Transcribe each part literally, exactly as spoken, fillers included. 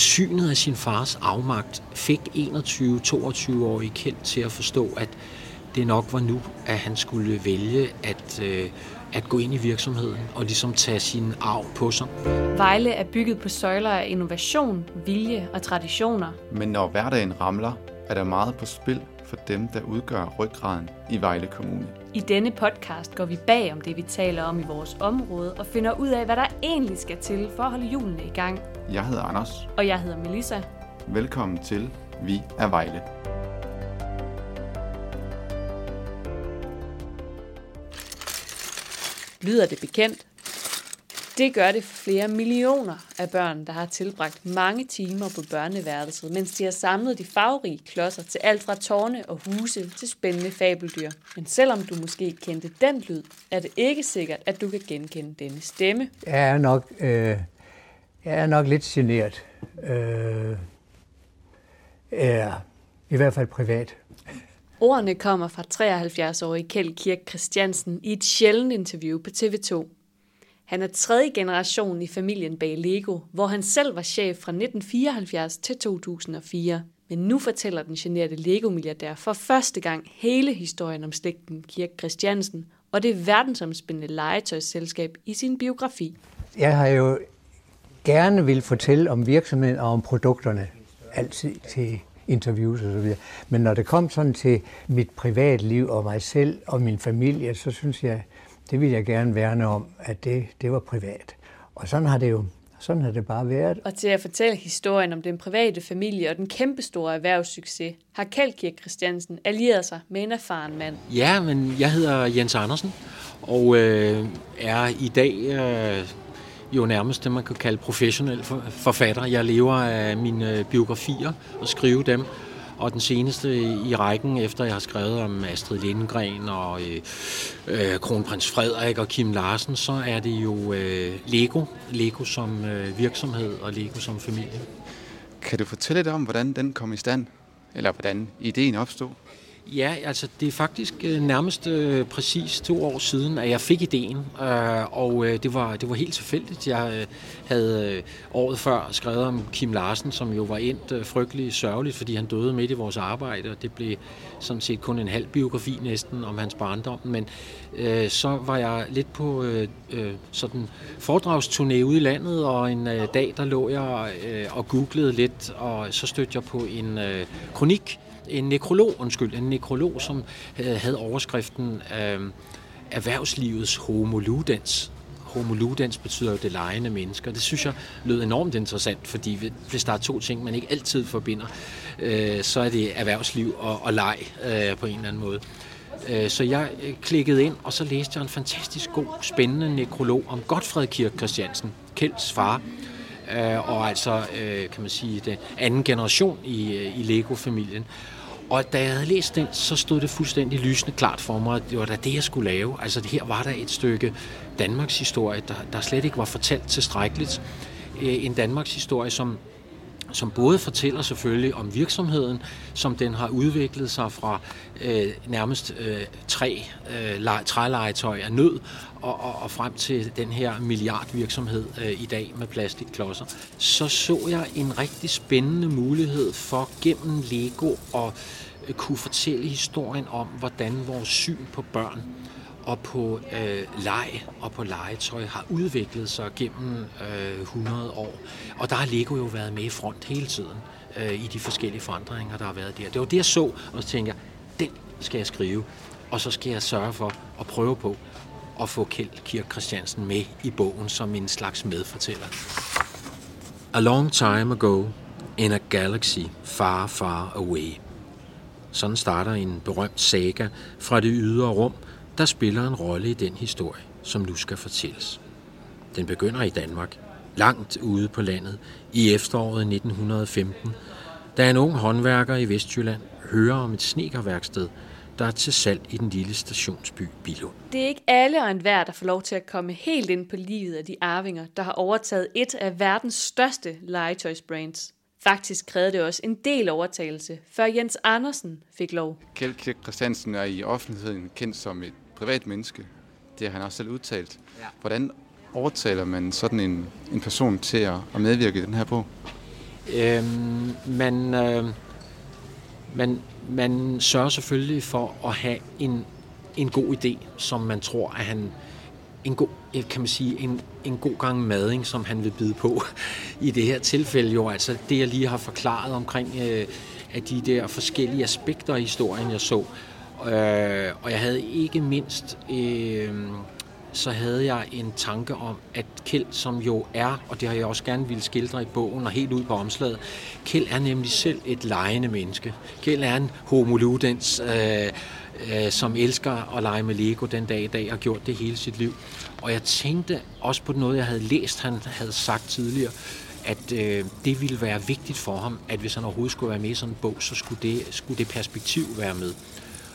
synet af sin fars afmagt fik enogtyve-toogtyve-årige Kjeld til at forstå, at det nok var nu, at han skulle vælge at, øh, at gå ind i virksomheden og ligesom tage sin arv på sig. Vejle er bygget på søjler af innovation, vilje og traditioner. Men når hverdagen ramler, er der meget på spil for dem, der udgør rygraden i Vejle Kommune. I denne podcast går vi bag om det, vi taler om i vores område, og finder ud af, hvad der egentlig skal til for at holde hjulene i gang. Jeg hedder Anders. Og jeg hedder Melissa. Velkommen til Vi er Vejle. Lyder det bekendt? Det gør det for flere millioner af børn, der har tilbragt mange timer på børneværelset, mens de har samlet de farverige klodser til alt fra tårne og huse til spændende fabeldyr. Men selvom du måske kendte den lyd, er det ikke sikkert, at du kan genkende denne stemme. Jeg er nok, øh, jeg er nok lidt genert. Øh, ja, i hvert fald privat. Ordene kommer fra treoghalvfjerds-årige Kjeld Kirk Kristiansen i et sjældent interview på T V to. Han er tredje generation i familien bag Lego, hvor han selv var chef fra nitten fireoghalvfjerds til to tusind og fire. Men nu fortæller den generte Lego-milliardær for første gang hele historien om slægten Kirk Kristiansen og det verdensomspændende legetøjsselskab i sin biografi. Jeg har jo gerne vil fortælle om virksomheden og om produkterne altid til interviews og så videre. Men når det kom sådan til mit privatliv og mig selv og min familie, så synes jeg, det ville jeg gerne værne om, at det, det var privat. Og sådan har det jo sådan har det bare været. Og til at fortælle historien om den private familie og den kæmpestore erhvervssucces, har Kjeld Kirk Kristiansen allieret sig med en erfaren mand. Ja, men jeg hedder Jens Andersen, og øh, er i dag øh, jo nærmest det, man kan kalde professionel forfatter. Jeg lever af mine biografier og skriver dem. Og den seneste i rækken, efter jeg har skrevet om Astrid Lindgren og øh, Kronprins Frederik og Kim Larsen, så er det jo øh, Lego. Lego som øh, virksomhed og Lego som familie. Kan du fortælle dig om, hvordan den kom i stand? Eller hvordan ideen opstod? Ja, altså det er faktisk øh, nærmest øh, præcis to år siden, at jeg fik ideen, øh, og øh, det, var, det var helt tilfældigt. Jeg øh, havde øh, året før skrevet om Kim Larsen, som jo var endt øh, frygtelig sørgeligt, fordi han døde midt i vores arbejde, og det blev sådan set kun en halv biografi næsten om hans barndom. Men øh, så var jeg lidt på øh, øh, sådan foredragsturné ude i landet, og en øh, dag der lå jeg øh, og googlede lidt, og så stødte jeg på en øh, kronik, En nekrolog, undskyld, en nekrolog, som havde overskriften øh, Erhvervslivets homo ludens. Homo ludens betyder jo det legende mennesker. Det synes jeg lød enormt interessant, fordi hvis der er to ting, man ikke altid forbinder, øh, så er det erhvervsliv og, og leg øh, på en eller anden måde. Øh, så jeg klikkede ind, og så læste jeg en fantastisk god, spændende nekrolog om Godtfred Kirk Kristiansen, Kjelds far. Og altså, kan man sige, den anden generation i, i Lego-familien. Og da jeg havde læst den, så stod det fuldstændig lysende klart for mig, at det var da det, jeg skulle lave. Altså, her var der et stykke Danmarks historie, der, der slet ikke var fortalt tilstrækkeligt. En Danmarks historie, som, som både fortæller selvfølgelig om virksomheden, som den har udviklet sig fra øh, nærmest øh, træ, øh, trælegetøj af nød, Og, og, og frem til den her milliardvirksomhed øh, i dag med plastikklodser, så så jeg en rigtig spændende mulighed for gennem Lego at øh, kunne fortælle historien om, hvordan vores syn på børn og på øh, leg og på legetøj har udviklet sig gennem øh, hundrede år. Og der har Lego jo været med i front hele tiden øh, i de forskellige forandringer, der har været der. Det var det, jeg så, og så tænkte jeg, den skal jeg skrive, og så skal jeg sørge for at prøve på og få Kjeld Kirk Kristiansen med i bogen som en slags medfortæller. A long time ago, in a galaxy far, far away. Sådan starter en berømt saga fra det ydre rum, der spiller en rolle i den historie, som nu skal fortælles. Den begynder i Danmark, langt ude på landet, i efteråret nitten femten, da en ung håndværker i Vestjylland hører om et snedkerværksted, der er til salg i den lille stationsby Billund. Det er ikke alle og enhver, der får lov til at komme helt ind på livet af de arvinger, der har overtaget et af verdens største legetøjsbrands. Faktisk krævede det også en del overtagelse, før Jens Andersen fik lov. Kjeld Kirk Kristiansen er i offentligheden kendt som et privat menneske. Det har han også selv udtalt. Hvordan overtaler man sådan en, en person til at medvirke i den her bog? Øh, man, øh, man, man sørger selvfølgelig for at have en, en god idé, som man tror, at han... En god, kan man sige, en, en god gang mading, som han vil bide på i det her tilfælde jo. Altså det, jeg lige har forklaret omkring øh, af de der forskellige aspekter i historien, jeg så. Øh, og jeg havde ikke mindst, øh, så havde jeg en tanke om, at Kjeld, som jo er, og det har jeg også gerne ville skildre i bogen og helt ud på omslaget, Kjeld er nemlig selv et legende menneske. Kjeld er en homo ludens, øh, som elsker at lege med Lego den dag i dag og har gjort det hele sit liv. Og jeg tænkte også på noget, jeg havde læst, han havde sagt tidligere, at øh, det ville være vigtigt for ham, at hvis han overhovedet skulle være med i sådan en bog, så skulle det, skulle det perspektiv være med.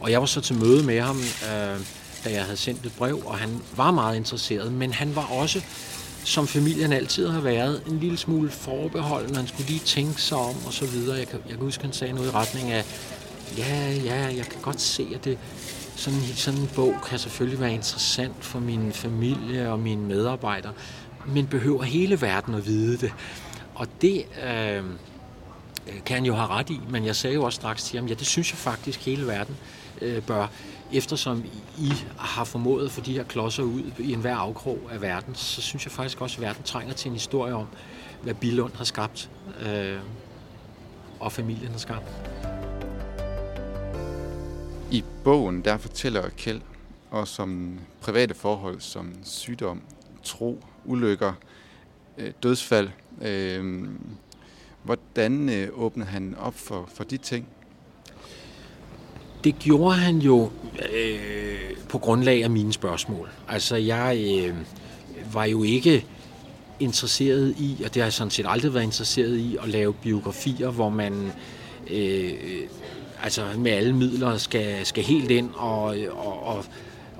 Og jeg var så til møde med ham, øh, da jeg havde sendt et brev, og han var meget interesseret, men han var også, som familien altid har været, en lille smule forbeholden, han skulle lige tænke sig om og så videre. Jeg kan, jeg kan huske, han sagde noget i retning af, Ja, ja, jeg kan godt se, at det, sådan, sådan en bog kan selvfølgelig være interessant for min familie og mine medarbejdere, men behøver hele verden at vide det. Og det øh, kan jo have ret i, men jeg sagde jo også straks til ham, ja, det synes jeg faktisk hele verden øh, bør, eftersom I har formået for de her klodser ud i enhver afkrog af verden, så synes jeg faktisk også, at verden trænger til en historie om, hvad Billund har skabt øh, og familien har skabt. I bogen, der fortæller Kjeld også om private forhold som sygdom, tro, ulykker, dødsfald. Hvordan åbnede han op for, for de ting? Det gjorde han jo øh, på grundlag af mine spørgsmål. Altså, jeg øh, var jo ikke interesseret i, og det har jeg sådan set aldrig været interesseret i, at lave biografier, hvor man... Øh, altså med alle midler skal, skal helt ind og, og, og,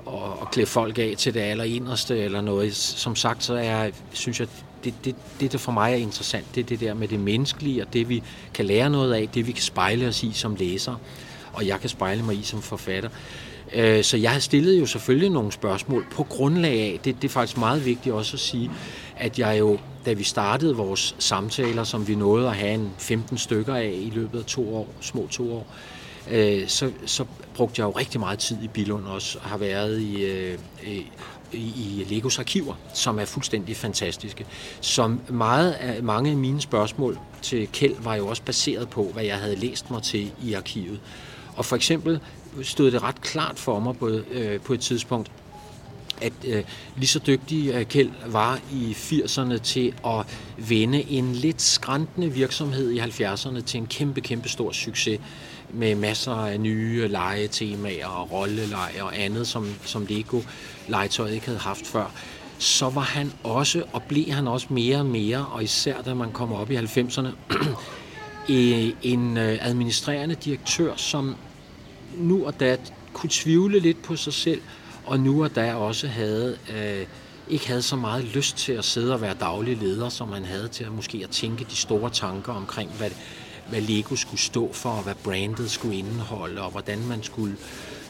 og, og klæde folk af til det allerinderste eller noget. Som sagt, så er, synes jeg, det, det, det der for mig er interessant, det er det der med det menneskelige og det vi kan lære noget af, det vi kan spejle os i som læser, og jeg kan spejle mig i som forfatter. Så jeg har stillet jo selvfølgelig nogle spørgsmål på grundlag af, det, det er faktisk meget vigtigt også at sige, at jeg jo, da vi startede vores samtaler, som vi nåede at have en femten stykker af i løbet af to år, små to år, øh, så, så brugte jeg jo rigtig meget tid i Billund også, og har været i, øh, i, i Legos arkiver, som er fuldstændig fantastiske. Så meget af, mange af mine spørgsmål til Kjeld var jo også baseret på, hvad jeg havde læst mig til i arkivet. Og for eksempel stod det ret klart for mig på, øh, på et tidspunkt, at øh, lige så dygtig øh, Kjeld var i firserne til at vende en lidt skrantende virksomhed i halvfjerdserne til en kæmpe, kæmpe stor succes med masser af nye legetemaer og rolleleje og andet, som, som Lego-legetøjet ikke havde haft før. Så var han også, og blev han også mere og mere, og især da man kommer op i halvfemserne, en øh, administrerende direktør, som nu og da kunne tvivle lidt på sig selv, og nu og da også havde, øh, ikke havde så meget lyst til at sidde og være daglig leder, som han havde til at måske at tænke de store tanker omkring, hvad, hvad Lego skulle stå for, og hvad brandet skulle indeholde, og hvordan man skulle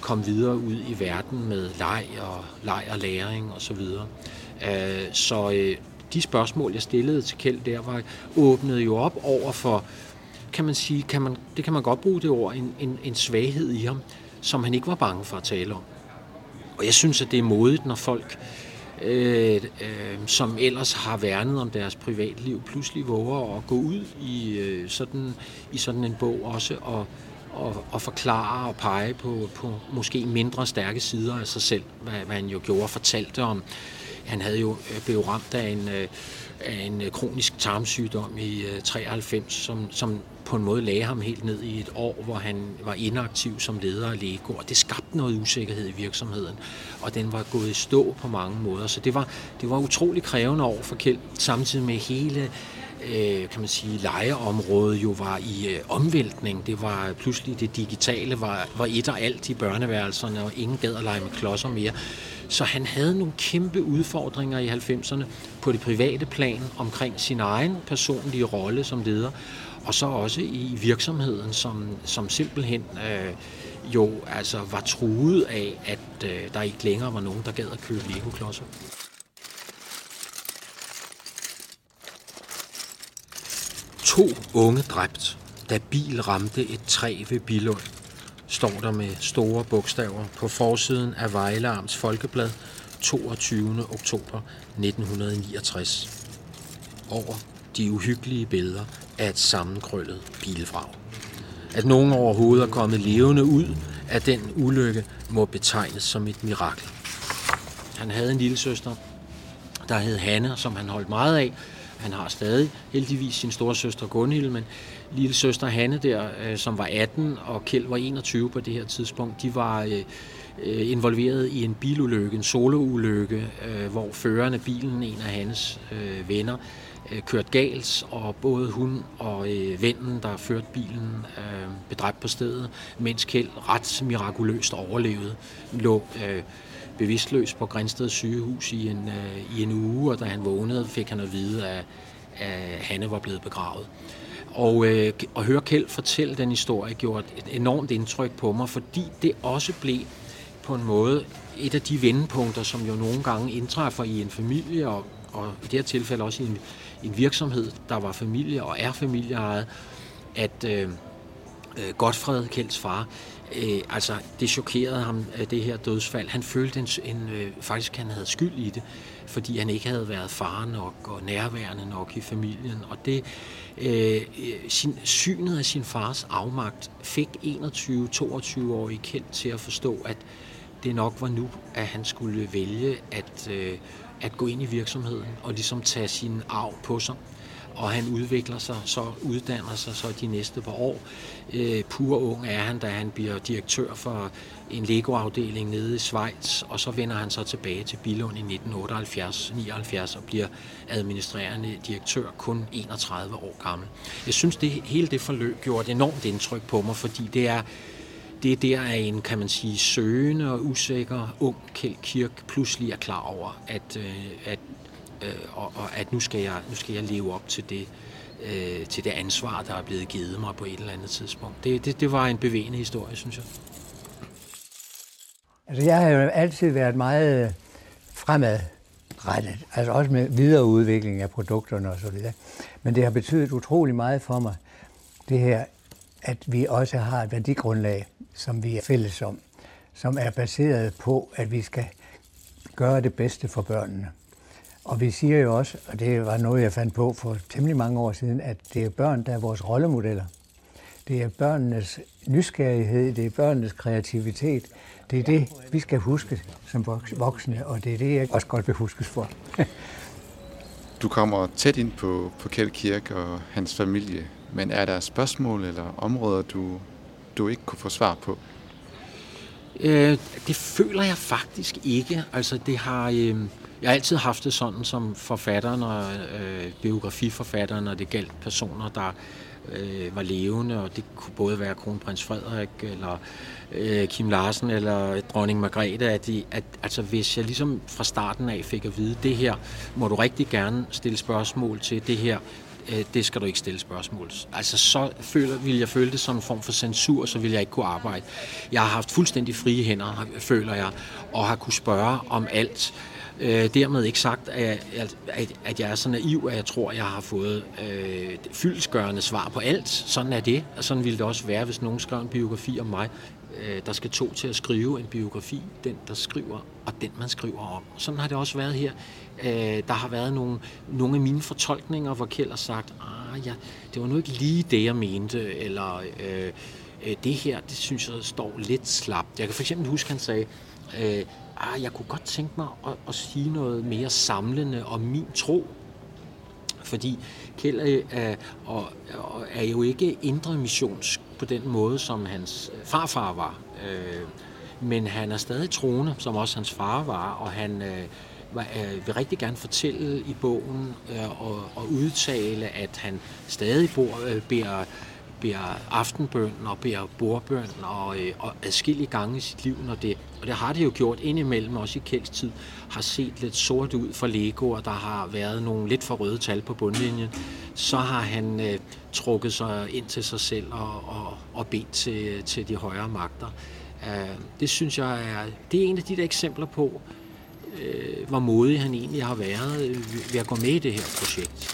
komme videre ud i verden med leg og, leg og læring osv. Øh, så øh, de spørgsmål, jeg stillede til Kjeld der, var, åbnede jo op over for, kan man sige, kan man, det kan man godt bruge det ord, en, en, en svaghed i ham, som han ikke var bange for at tale om. Og jeg synes, at det er modigt, når folk, øh, øh, som ellers har værnet om deres privatliv, pludselig våger at gå ud i, øh, sådan, i sådan en bog også og, og, og forklare og pege på, på måske mindre stærke sider af sig selv, hvad, hvad han jo gjorde og fortalte om. Han havde jo blevet ramt af en, af en kronisk tarmsygdom i treoghalvfems, som, som på en måde lagde ham helt ned i et år, hvor han var inaktiv som leder af Lego, og det skabte noget usikkerhed i virksomheden, og den var gået i stå på mange måder. Så det var, det var utrolig krævende år for Kjeld, samtidig med hele øh, kan man sige, legeområdet jo var i øh, omvæltning. Det var pludselig det digitale, var, var et og alt i børneværelserne, og ingen gad at lege med klodser mere. Så han havde nogle kæmpe udfordringer i halvfemserne på det private plan omkring sin egen personlige rolle som leder, og så også i virksomheden, som, som simpelthen øh, jo altså var truet af, at øh, der ikke længere var nogen, der gad at købe Lego-klodser. To unge dræbt, da bil ramte et træ ved Billund, står der med store bogstaver på forsiden af Vejle Amts Folkeblad toogtyvende oktober nitten niogtres. Over de uhyggelige billeder af et sammenkrøllet bilvrag. At nogen overhovedet er kommet levende ud af den ulykke, må betegnes som et mirakel. Han havde en lille søster, der hed Hanne, som han holdt meget af. Han har stadig heldigvis sin store søster Gunnhild, men lille søster Hanne der, øh, som var atten, og Kjeld var enogtyve på det her tidspunkt, de var øh, involveret i en bilulykke, en soloulykke, øh, hvor føreren af bilen, en af hans øh, venner, øh, kørte galt, og både hun og øh, vennen, der førte bilen, øh, blev dræbt på stedet, mens Kjeld ret mirakuløst overlevede, lå øh, bevidstløs på Grindsted sygehus i en, øh, i en uge, og da han vågnede, fik han at vide, at, at Hanne var blevet begravet. Og øh, at høre Kjeld fortælle den historie gjorde et enormt indtryk på mig, fordi det også blev på en måde et af de vendepunkter, som jo nogle gange indtræffer i en familie, og, og i det her tilfælde også i en, en virksomhed, der var familie og er familieejet, at øh, Godtfred, Kjelds far, Øh, altså det chokerede ham, det her dødsfald. Han følte en, en, øh, faktisk, han havde skyld i det, fordi han ikke havde været far nok og nærværende nok i familien. Og det øh, sin, synet af sin fars afmagt fik enogtyve-toogtyve-årige Kjeld til at forstå, at det nok var nu, at han skulle vælge at, øh, at gå ind i virksomheden og ligesom tage sin arv på sig. Og han udvikler sig, så uddanner sig så de næste par år. Øh, pur ung er han, da han bliver direktør for en Lego-afdeling nede i Schweiz, og så vender han så tilbage til Billund i nitten otteoghalvfjerds nioghalvfjerds og bliver administrerende direktør, kun enogtredive år gammel. Jeg synes, det hele det forløb gjorde et enormt indtryk på mig, fordi det er, det er der af en, kan man sige, søgende og usikker ung Kjeld Kirk pludselig er klar over, at, øh, at Og, og at nu skal, jeg, nu skal jeg leve op til det, øh, til det ansvar, der er blevet givet mig på et eller andet tidspunkt. Det, det, det var en bevægende historie, synes jeg. Altså, jeg har jo altid været meget fremadrettet, altså også med videreudvikling af produkterne og så videre. Men det har betydet utrolig meget for mig, det her, at vi også har et værdigrundlag, som vi er fælles om, som er baseret på, at vi skal gøre det bedste for børnene. Og vi siger jo også, og det var noget, jeg fandt på for temmelig mange år siden, at det er børn, der er vores rollemodeller. Det er børnenes nysgerrighed, det er børnenes kreativitet. Det er det, vi skal huske som voksne, og det er det, jeg også godt vil huskes for. Du kommer tæt ind på, på Kjeld Kirk og hans familie, men er der spørgsmål eller områder, du, du ikke kunne få svar på? Øh, det føler jeg faktisk ikke. Altså, det har... Øh... Jeg har altid haft det sådan som forfatteren og øh, biografiforfatteren, og det galt personer, der øh, var levende, og det kunne både være Kronprins Frederik, eller øh, Kim Larsen, eller dronning Margrethe, at, de, at altså, hvis jeg ligesom fra starten af fik at vide, det her må du rigtig gerne stille spørgsmål til, det her, øh, det skal du ikke stille spørgsmål. Altså så føler, ville jeg føle det som en form for censur, så ville jeg ikke kunne arbejde. Jeg har haft fuldstændig frie hænder, føler jeg, og har kunne spørge om alt. Øh, dermed ikke sagt, at, at, at jeg er så naiv, at jeg tror, at jeg har fået øh, fyldestgørende svar på alt. Sådan er det, og sådan ville det også være, hvis nogen skrev en biografi om mig. Øh, der skal to til at skrive en biografi, den der skriver, og den man skriver om. Sådan har det også været her. Øh, der har været nogle, nogle af mine fortolkninger, hvor Kjeld har sagt, ah ja, det var nu ikke lige det, jeg mente, eller øh, øh, det her, det synes jeg står lidt slapt. Jeg kan for eksempel huske, han sagde, øh, Ah, jeg kunne godt tænke mig at, at sige noget mere samlende om min tro. Fordi Kjeld er, og, og er jo ikke indre missionsk på den måde, som hans farfar var. Øh, men han er stadig troende, som også hans far var, og han øh, vil rigtig gerne fortælle i bogen øh, og, og udtale, at han stadig bor, øh, beder beder aftenbøn og beder bordbøn og, øh, og adskillige gange i sit liv, når det, og det har det jo gjort indimellem, også i Kjelds tid, har set lidt sort ud for Lego, og der har været nogle lidt for røde tal på bundlinjen, så har han øh, trukket sig ind til sig selv og, og, og bedt til, til de højere magter. Uh, det synes jeg er, det er en af de der eksempler på, øh, hvor modig han egentlig har været ved at gå med i det her projekt.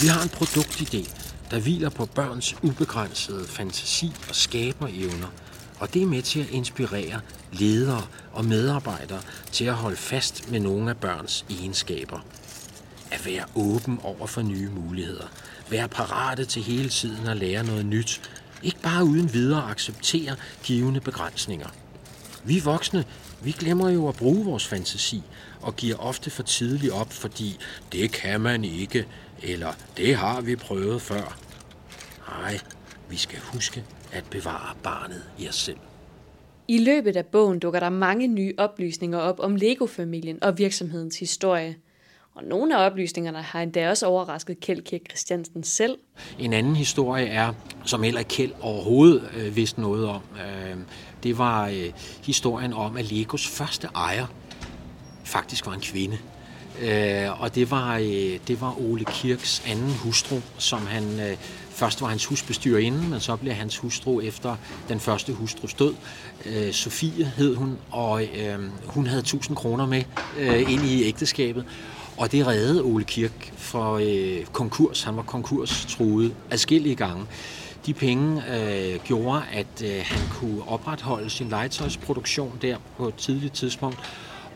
Vi har en produktidé, der hviler på børns ubegrænsede fantasi og skaberevner, og det er med til at inspirere ledere og medarbejdere til at holde fast med nogle af børns egenskaber. At være åben over for nye muligheder. Være parate til hele tiden at lære noget nyt. Ikke bare uden videre acceptere givende begrænsninger. Vi voksne, vi glemmer jo at bruge vores fantasi og giver ofte for tidligt op, fordi det kan man ikke, eller det har vi prøvet før. Nej, vi skal huske at bevare barnet i os selv. I løbet af bogen dukker der mange nye oplysninger op om Lego-familien og virksomhedens historie. Og nogle af oplysningerne har endda også overrasket Kjeld Kirk Kristiansen selv. En anden historie er, som heller ikke Kjeld overhovedet øh, vidste noget om, øh, det var øh, historien om, at Legos første ejer faktisk var en kvinde. Øh, og det var, øh, det var Ole Kirks anden hustru, som han... Øh, Først var hans husbestyrerinde, men så blev hans hustru efter den første hustrus død. Øh, Sofie hed hun, og øh, hun havde tusind kroner med øh, ind i ægteskabet. Og det reddede Ole Kirk for øh, konkurs. Han var konkurstruet adskillige gange. De penge øh, gjorde, at øh, han kunne opretholde sin legetøjsproduktion der på et tidligt tidspunkt.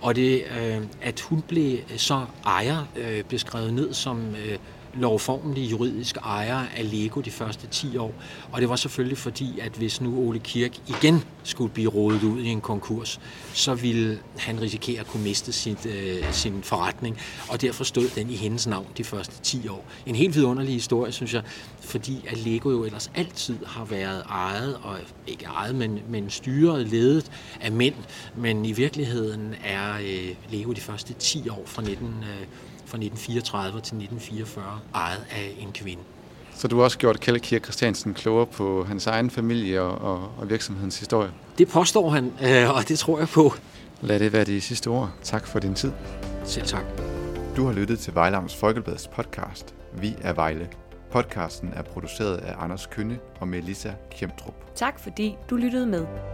Og det, øh, at hun blev så ejer, øh, blev skrevet ned som... Øh, lovformelig juridisk ejer af Lego de første ti år. Og det var selvfølgelig fordi, at hvis nu Ole Kirk igen skulle blive rodet ud i en konkurs, så ville han risikere at kunne miste sit, øh, sin forretning. Og derfor stod den i hendes navn de første ti år. En helt vidunderlig historie, synes jeg, fordi at Lego jo ellers altid har været ejet, og ikke ejet, men, men styret, ledet af mænd. Men i virkeligheden er øh, Lego de første ti år fra nitten... Øh, fra nitten fireogtredive til nitten fireogfyrre, ejet af en kvinde. Så du har også gjort Kjeld Kirk Kristiansen klogere på hans egen familie og, og, og virksomhedens historie? Det påstår han, øh, og det tror jeg på. Lad det være de sidste ord. Tak for din tid. Selv tak. Du har lyttet til Vejle Amts Folkeblads podcast, Vi er Vejle. Podcasten er produceret af Anders Kønne og Melissa Kjemtrup. Tak fordi du lyttede med.